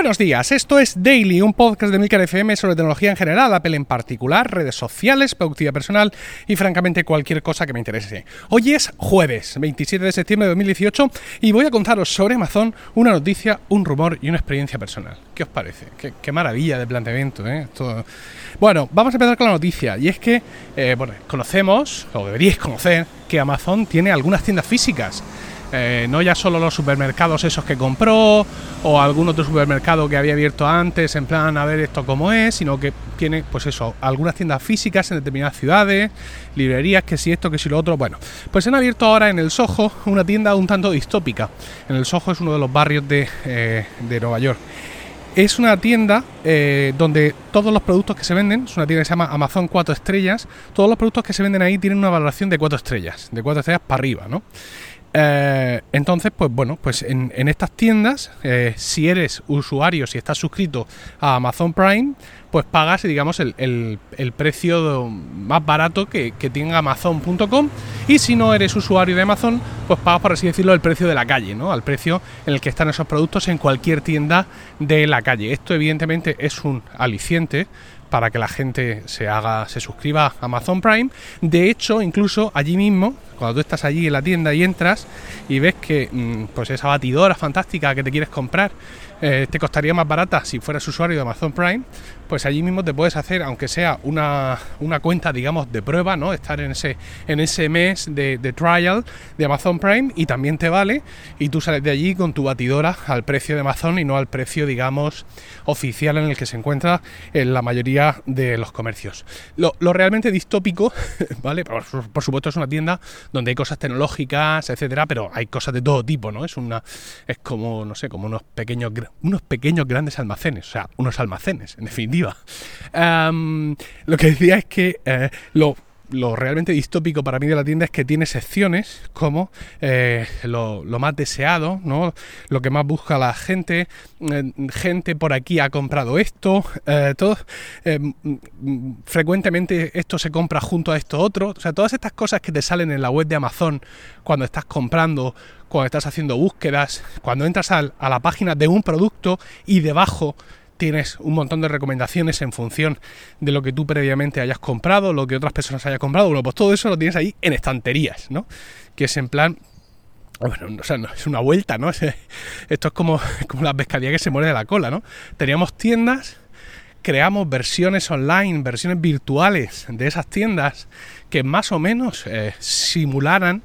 Buenos días, esto es Daily, un podcast de Mica FM sobre tecnología en general, Apple en particular, redes sociales, productividad personal y francamente cualquier cosa que me interese. Hoy es jueves, 27 de septiembre de 2018 y voy a contaros sobre Amazon una noticia, un rumor y una experiencia personal. ¿Qué os parece? Qué maravilla de planteamiento, ¿eh? Todo... Bueno, vamos a empezar con la noticia y es que conocemos, o deberíais conocer, que Amazon tiene algunas tiendas físicas. No ya solo los supermercados esos que compró o algún otro supermercado que había abierto antes en plan a ver esto cómo es, sino que tiene pues eso, algunas tiendas físicas en determinadas ciudades, librerías, que si esto, que si lo otro. Bueno, pues han abierto ahora en el Soho una tienda un tanto distópica. En el Soho es uno de los barrios de Nueva York. Es una tienda donde todos los productos que se venden, es una tienda que se llama Amazon 4 estrellas, todos los productos que se venden ahí tienen una valoración de 4 estrellas, para arriba, ¿no? Entonces, pues bueno, pues en estas tiendas, si eres usuario, si estás suscrito a Amazon Prime, pues pagas, digamos, el precio más barato que tiene Amazon.com, y si no eres usuario de Amazon, pues pagas, por así decirlo, el precio de la calle, ¿no? Al precio en el que están esos productos en cualquier tienda de la calle. Esto, evidentemente, es un aliciente para que la gente se suscriba a Amazon Prime. De hecho, incluso allí mismo, cuando tú estás allí en la tienda y entras y ves que pues esa batidora fantástica que te quieres comprar te costaría más barata si fueras usuario de Amazon Prime, pues allí mismo te puedes hacer, aunque sea una cuenta, digamos, de prueba, ¿no? Estar en ese mes de trial de Amazon Prime, y también te vale, y tú sales de allí con tu batidora al precio de Amazon y no al precio, digamos, oficial en el que se encuentra en la mayoría de los comercios. Lo realmente distópico, ¿vale? Por supuesto es una tienda donde hay cosas tecnológicas, etcétera, pero hay cosas de todo tipo, ¿no? Es como, no sé, como unos pequeños grandes almacenes, o sea, unos almacenes, en definitiva. Lo que decía es que lo realmente distópico para mí de la tienda es que tiene secciones como lo más deseado, ¿no? Lo que más busca la gente, gente por aquí ha comprado esto, frecuentemente esto se compra junto a esto otro, o sea, todas estas cosas que te salen en la web de Amazon cuando estás comprando, cuando estás haciendo búsquedas, cuando entras a la página de un producto y debajo tienes un montón de recomendaciones en función de lo que tú previamente hayas comprado, lo que otras personas hayan comprado. Bueno, pues todo eso lo tienes ahí en estanterías, ¿no? Que es en plan... Bueno, o sea, no, es una vuelta, ¿no? Esto es como la pescadilla que se muere de la cola, ¿no? Teníamos tiendas, creamos versiones online, versiones virtuales de esas tiendas que más o menos simularan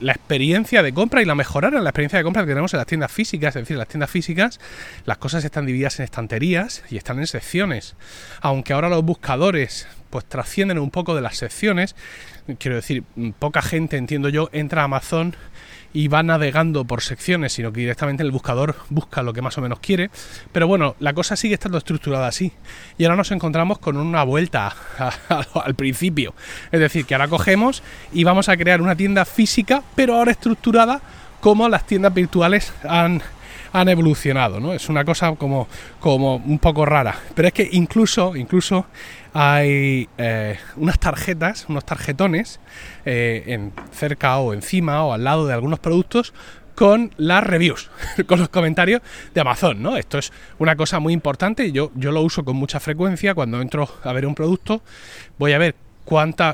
la experiencia de compra y la mejoraron, la experiencia de compra que tenemos en las tiendas físicas. Es decir, en las tiendas físicas las cosas están divididas en estanterías y están en secciones, aunque ahora los buscadores pues trascienden un poco de las secciones. Quiero decir, poca gente, entiendo yo, entra a Amazon y va navegando por secciones, sino que directamente el buscador busca lo que más o menos quiere. Pero bueno, la cosa sigue estando estructurada así. Y ahora nos encontramos con una vuelta al principio. Es decir, que ahora cogemos y vamos a crear una tienda física, pero ahora estructurada como las tiendas virtuales han evolucionado, ¿no? Es una cosa como un poco rara. Pero es que incluso hay unas tarjetas, unos tarjetones cerca o encima o al lado de algunos productos con las reviews, con los comentarios de Amazon, ¿no? Esto es una cosa muy importante. Yo lo uso con mucha frecuencia. Cuando entro a ver un producto, voy a ver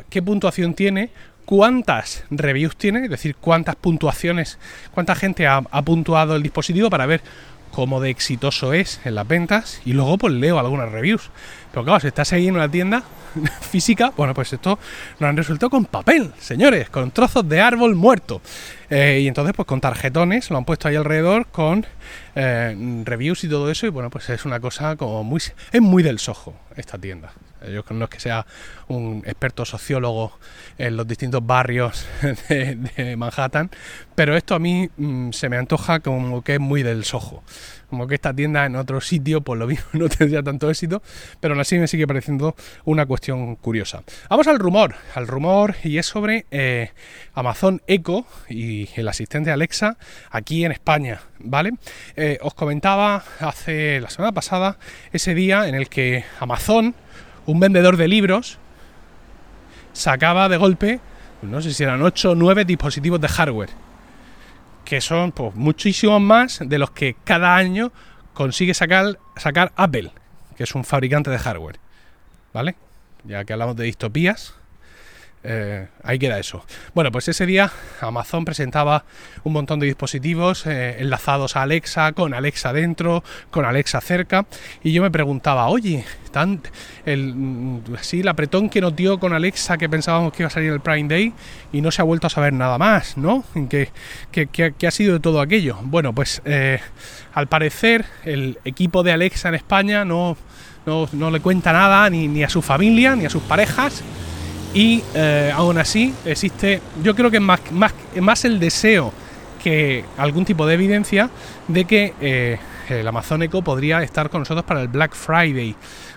qué puntuación tiene, cuántas reviews tiene, es decir, cuántas puntuaciones, cuánta gente ha puntuado el dispositivo para ver cómo de exitoso es en las ventas, y luego pues leo algunas reviews. Pero claro, si estás ahí en una tienda física, bueno, pues esto lo han resuelto con papel, señores, con trozos de árbol muerto. Y entonces pues con tarjetones lo han puesto ahí alrededor con reviews y todo eso, y bueno, pues es una cosa como muy... Es muy del Soho esta tienda. Yo no es que sea un experto sociólogo en los distintos barrios de Manhattan, pero esto a mí se me antoja como que es muy del Soho. Como que esta tienda en otro sitio, pues lo mismo no tendría tanto éxito, pero aún así me sigue pareciendo una cuestión curiosa. Vamos al rumor, y es sobre Amazon Echo y el asistente Alexa aquí en España, ¿vale? Os comentaba la semana pasada, ese día en el que Amazon, un vendedor de libros, sacaba de golpe, no sé si eran 8 o 9 dispositivos de hardware. que son pues muchísimos más de los que cada año consigue sacar Apple, que es un fabricante de hardware, ¿vale? Ya que hablamos de distopías, ahí queda eso. Bueno, pues ese día Amazon presentaba un montón de dispositivos enlazados a Alexa, con Alexa dentro, con Alexa cerca, y yo me preguntaba, oye, el apretón que nos dio con Alexa, que pensábamos que iba a salir el Prime Day y no se ha vuelto a saber nada más, ¿no? ¿Qué ha sido de todo aquello? Bueno, pues al parecer el equipo de Alexa en España no le cuenta nada ni a su familia, ni a sus parejas. Y aún así existe, yo creo que es más el deseo que algún tipo de evidencia de que el Amazon Echo podría estar con nosotros para el Black Friday,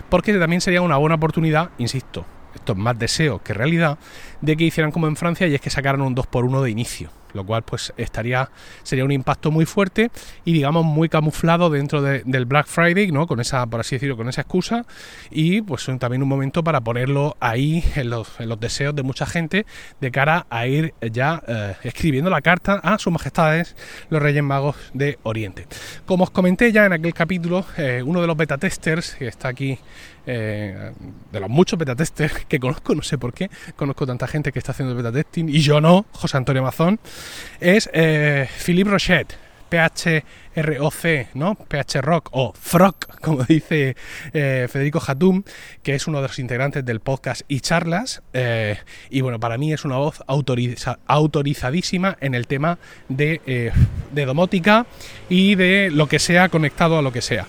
porque también sería una buena oportunidad, insisto, esto es más deseo que realidad, de que hicieran como en Francia y es que sacaran un 2x1 de inicio, lo cual pues sería un impacto muy fuerte y digamos muy camuflado dentro del Black Friday, ¿no? Con esa, por así decirlo, con esa excusa, y pues también un momento para ponerlo ahí en los deseos de mucha gente de cara a ir ya escribiendo la carta a sus majestades los Reyes Magos de Oriente. Como os comenté ya en aquel capítulo, uno de los beta testers que está aquí, de los muchos beta testers que conozco, no sé por qué conozco tanta gente que está haciendo beta testing y yo no, José Antonio Mazón, es Philippe Rochet, PHROC, ¿no? PHROC o FROC, como dice Federico Jatum, que es uno de los integrantes del podcast y charlas. Y bueno, para mí es una voz autorizadísima en el tema de domótica y de lo que sea conectado a lo que sea.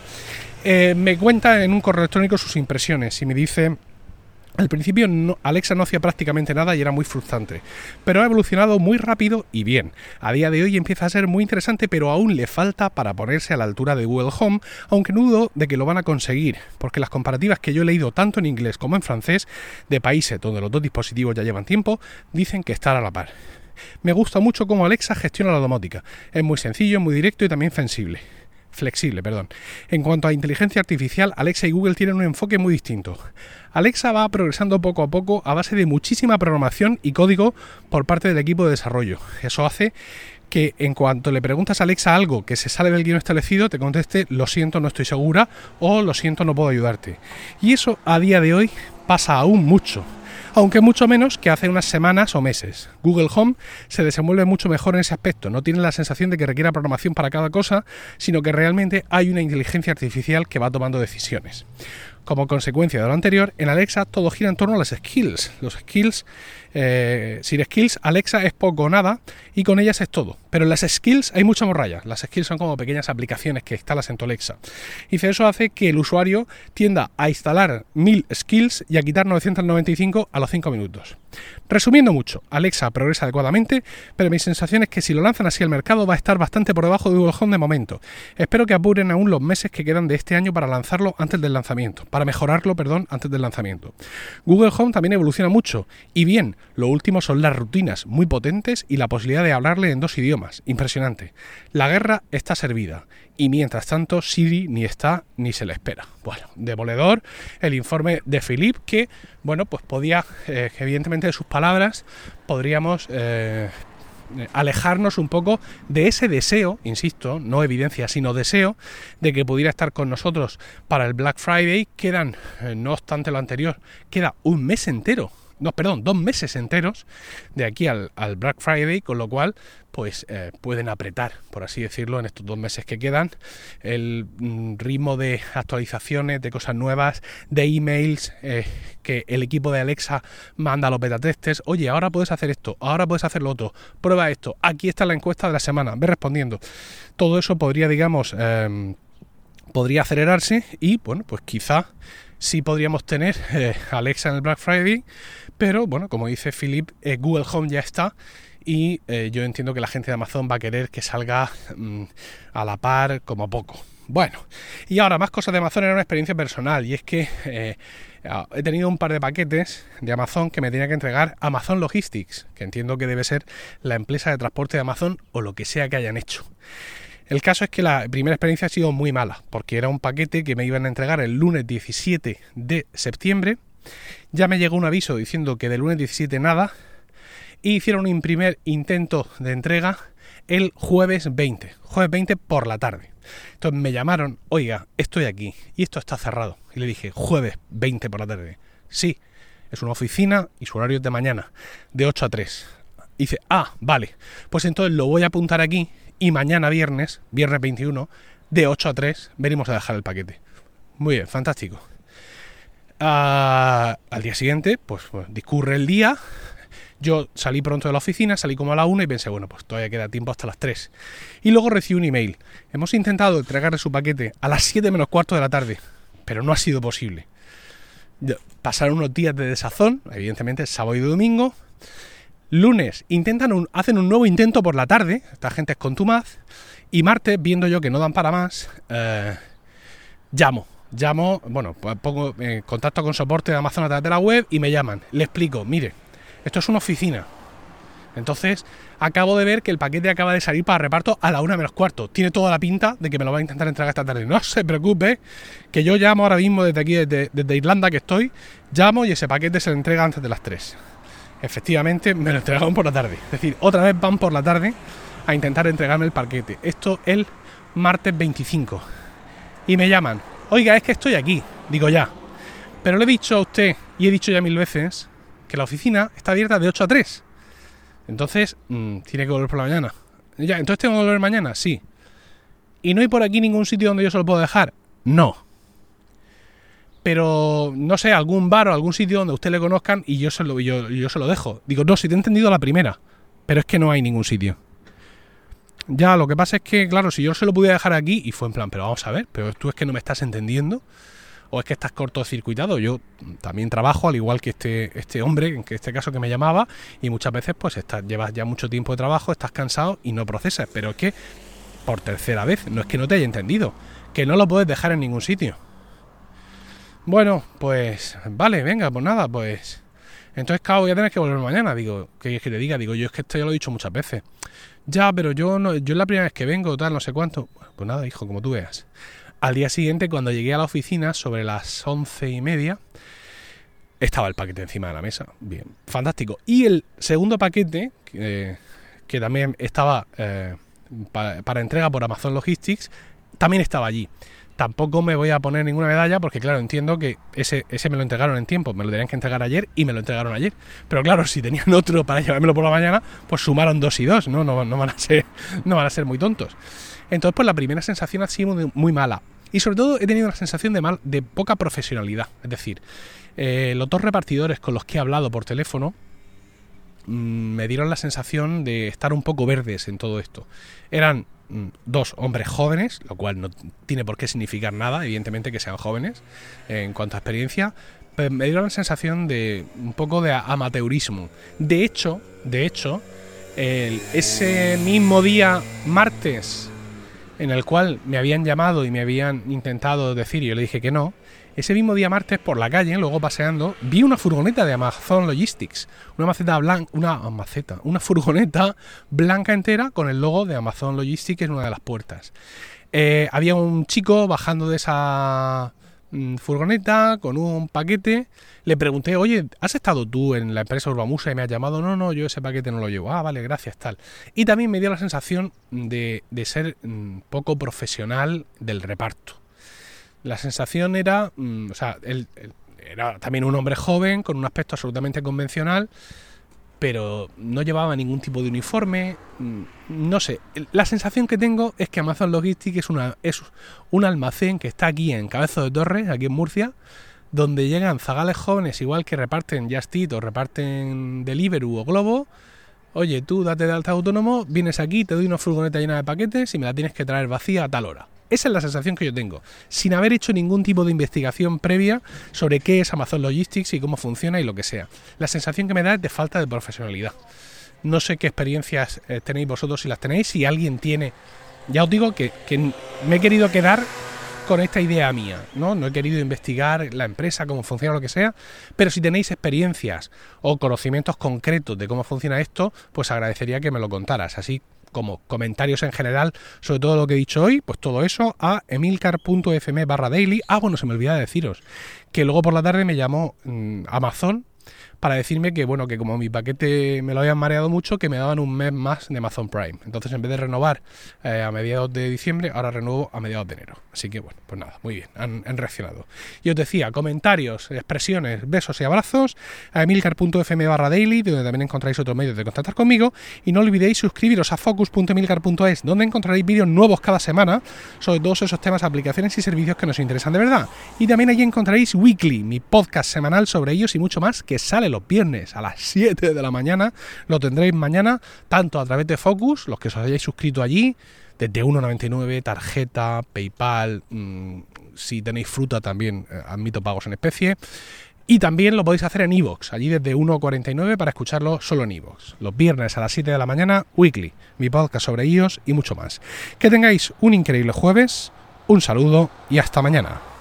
Me cuenta en un correo electrónico sus impresiones y me dice: al principio Alexa no hacía prácticamente nada y era muy frustrante, pero ha evolucionado muy rápido y bien. A día de hoy empieza a ser muy interesante, pero aún le falta para ponerse a la altura de Google Home, aunque no dudo de que lo van a conseguir, porque las comparativas que yo he leído tanto en inglés como en francés, de países donde los dos dispositivos ya llevan tiempo, dicen que están a la par. Me gusta mucho cómo Alexa gestiona la domótica. Es muy sencillo, muy directo y también flexible. En cuanto a inteligencia artificial, Alexa y Google tienen un enfoque muy distinto. Alexa va progresando poco a poco a base de muchísima programación y código por parte del equipo de desarrollo. Eso hace que en cuanto le preguntas a Alexa algo que se sale del guión establecido, te conteste: lo siento, no estoy segura, o lo siento, no puedo ayudarte. Y eso a día de hoy pasa aún mucho, aunque mucho menos que hace unas semanas o meses. Google Home se desenvuelve mucho mejor en ese aspecto, no tiene la sensación de que requiera programación para cada cosa, sino que realmente hay una inteligencia artificial que va tomando decisiones. Como consecuencia de lo anterior, en Alexa todo gira en torno a las skills. Sin skills, Alexa es poco o nada y con ellas es todo. Pero en las skills hay mucha morralla. Las skills son como pequeñas aplicaciones que instalas en tu Alexa. Y eso hace que el usuario tienda a instalar 1000 skills y a quitar 995 a los 5 minutos. Resumiendo mucho, Alexa progresa adecuadamente, pero mi sensación es que si lo lanzan así al mercado va a estar bastante por debajo de Google Home de momento. Espero que apuren aún los meses que quedan de este año para lanzarlo antes del lanzamiento. Google Home también evoluciona mucho y bien. Lo último son las rutinas muy potentes y la posibilidad de hablarle en 2 idiomas. Impresionante. La guerra está servida y mientras tanto Siri ni está ni se le espera. Bueno, demoledor el informe de Philippe, que bueno, pues podía, evidentemente de sus palabras, podríamos alejarnos un poco de ese deseo, insisto, no evidencia sino deseo, de que pudiera estar con nosotros para el Black Friday. Quedan, no obstante lo anterior, queda un mes entero. No, perdón, 2 meses enteros de aquí al Black Friday, con lo cual pues pueden apretar, por así decirlo, en estos 2 meses que quedan, el ritmo de actualizaciones, de cosas nuevas, de emails que el equipo de Alexa manda a los beta testers. Oye, ahora puedes hacer esto, ahora puedes hacer lo otro, prueba esto, aquí está la encuesta de la semana, ve respondiendo. Todo eso podría, digamos, podría acelerarse y, bueno, pues quizá sí podríamos tener Alexa en el Black Friday, pero bueno, como dice Philippe, Google Home ya está y yo entiendo que la gente de Amazon va a querer que salga a la par como poco. Bueno, y ahora más cosas de Amazon. Era una experiencia personal y es que he tenido un par de paquetes de Amazon que me tenía que entregar Amazon Logistics, que entiendo que debe ser la empresa de transporte de Amazon o lo que sea que hayan hecho. El caso es que la primera experiencia ha sido muy mala, porque era un paquete que me iban a entregar el lunes 17 de septiembre. Ya me llegó un aviso diciendo que del lunes 17 nada, e hicieron un primer intento de entrega el jueves 20 por la tarde. Entonces me llamaron, oiga, estoy aquí y esto está cerrado. Y le dije, jueves 20 por la tarde. Sí, es una oficina y su horario es de mañana, de 8 a 3. Y dice, ah, vale, pues entonces lo voy a apuntar aquí y mañana viernes 21, de 8 a 3, venimos a dejar el paquete. Muy bien, fantástico. Al día siguiente, pues discurre el día. Yo salí pronto de la oficina, salí como a la 1 y pensé, bueno, pues todavía queda tiempo hasta las 3. Y luego recibí un email. Hemos intentado entregarle su paquete a las 7:45 de la tarde, pero no ha sido posible. Pasaron unos días de desazón, evidentemente, sábado y domingo. Lunes hacen un nuevo intento por la tarde, esta gente es contumaz. Y martes, viendo yo que no dan para más, llamo, bueno, pues pongo en contacto con soporte de Amazon a través de la web y me llaman. Le explico, mire, esto es una oficina. Entonces, acabo de ver que el paquete acaba de salir para reparto a la 1:45. Tiene toda la pinta de que me lo va a intentar entregar esta tarde. No se preocupe, que yo llamo ahora mismo desde aquí, desde Irlanda que estoy, llamo y ese paquete se le entrega antes de las 3. Efectivamente, me lo entregaron por la tarde. Es decir, otra vez van por la tarde a intentar entregarme el paquete. Esto el martes 25. Y me llaman. Oiga, es que estoy aquí. Digo ya. Pero le he dicho a usted, y he dicho ya 1000 veces, que la oficina está abierta de 8 a 3. Entonces, tiene que volver por la mañana. Ya, entonces tengo que volver mañana, sí. ¿Y no hay por aquí ningún sitio donde yo se lo puedo dejar? No. Pero, no sé, algún bar o algún sitio donde a usted le conozcan y yo se lo dejo. Digo, no, si te he entendido la primera. Pero es que no hay ningún sitio. Ya, lo que pasa es que, claro, si yo se lo pudiera dejar aquí, y fue en plan, pero vamos a ver, pero tú es que no me estás entendiendo, o es que estás cortocircuitado. Yo también trabajo, al igual que este hombre, en este caso que me llamaba, y muchas veces pues llevas ya mucho tiempo de trabajo, estás cansado y no procesas, pero es que, por tercera vez, no es que no te haya entendido, que no lo puedes dejar en ningún sitio. Bueno, pues, vale, venga, pues nada, pues... Entonces, claro, voy a tener que volver mañana. Digo, ¿qué es que te diga? Digo, yo es que esto ya lo he dicho muchas veces. Ya, pero yo es la primera vez que vengo, tal, no sé cuánto. Bueno, pues nada, hijo, como tú veas. Al día siguiente, cuando llegué a la oficina, sobre las 11:30, estaba el paquete encima de la mesa. Bien, fantástico. Y el segundo paquete, que también estaba para entrega por Amazon Logistics, también estaba allí. Tampoco me voy a poner ninguna medalla porque, claro, entiendo que ese me lo entregaron en tiempo. Me lo tenían que entregar ayer y me lo entregaron ayer. Pero, claro, si tenían otro para llevármelo por la mañana, pues sumaron 2 y 2, ¿no? No van a ser muy tontos. Entonces, pues la primera sensación ha sido muy mala. Y, sobre todo, he tenido una sensación de poca profesionalidad. Es decir, los dos repartidores con los que he hablado por teléfono me dieron la sensación de estar un poco verdes en todo esto. Eran 2 hombres jóvenes, lo cual no tiene por qué significar nada, evidentemente que sean jóvenes en cuanto a experiencia, pero me dio la sensación de un poco de amateurismo. De hecho, ese mismo día martes en el cual me habían llamado y me habían intentado decir y yo le dije que no, ese mismo día martes por la calle, luego paseando, vi una furgoneta de Amazon Logistics, una furgoneta blanca entera con el logo de Amazon Logistics en una de las puertas. Había un chico bajando de esa furgoneta con un paquete. Le pregunté, oye, ¿has estado tú en la empresa Urbamusa y me has llamado? No, yo ese paquete no lo llevo. Ah, vale, gracias, tal. Y también me dio la sensación de ser poco profesional del reparto. La sensación era, o sea, él era también un hombre joven, con un aspecto absolutamente convencional, pero no llevaba ningún tipo de uniforme, no sé. La sensación que tengo es que Amazon Logistics es un almacén que está aquí en Cabezo de Torres, aquí en Murcia, donde llegan zagales jóvenes, igual que reparten Just Eat o reparten Deliveroo o Glovo. Oye, tú date de alta autónomo, vienes aquí, te doy una furgoneta llena de paquetes y me la tienes que traer vacía a tal hora. Esa es la sensación que yo tengo, sin haber hecho ningún tipo de investigación previa sobre qué es Amazon Logistics y cómo funciona y lo que sea. La sensación que me da es de falta de profesionalidad. No sé qué experiencias tenéis vosotros, si las tenéis, si alguien tiene... Ya os digo que me he querido quedar con esta idea mía, no he querido investigar la empresa, cómo funciona, lo que sea, pero si tenéis experiencias o conocimientos concretos de cómo funciona esto, pues agradecería que me lo contaras, así como comentarios en general sobre todo lo que he dicho hoy, pues todo eso a emilcar.fm/daily. Ah, bueno, se me olvidaba deciros que luego por la tarde me llamó Amazon para decirme que, bueno, que como mi paquete me lo habían mareado mucho, que me daban un mes más de Amazon Prime. Entonces, en vez de renovar a mediados de diciembre, ahora renuevo a mediados de enero. Así que, bueno, pues nada, muy bien, han reaccionado. Y os decía, comentarios, expresiones, besos y abrazos a emilcar.fm/daily, donde también encontráis otros medios de contactar conmigo. Y no olvidéis suscribiros a focus.emilcar.es, donde encontraréis vídeos nuevos cada semana sobre todos esos temas, aplicaciones y servicios que nos interesan de verdad. Y también allí encontraréis Weekly, mi podcast semanal sobre ellos y mucho más, que sale los viernes a las 7 de la mañana. Lo tendréis mañana, tanto a través de Focus, los que os hayáis suscrito allí, desde 1,99, tarjeta, PayPal, si tenéis fruta también admito pagos en especie. Y también lo podéis hacer en iVoox, allí desde 1,49 para escucharlo solo en iVoox. Los viernes a las 7 de la mañana, Weekly, mi podcast sobre iOS y mucho más. Que tengáis un increíble jueves, un saludo y hasta mañana.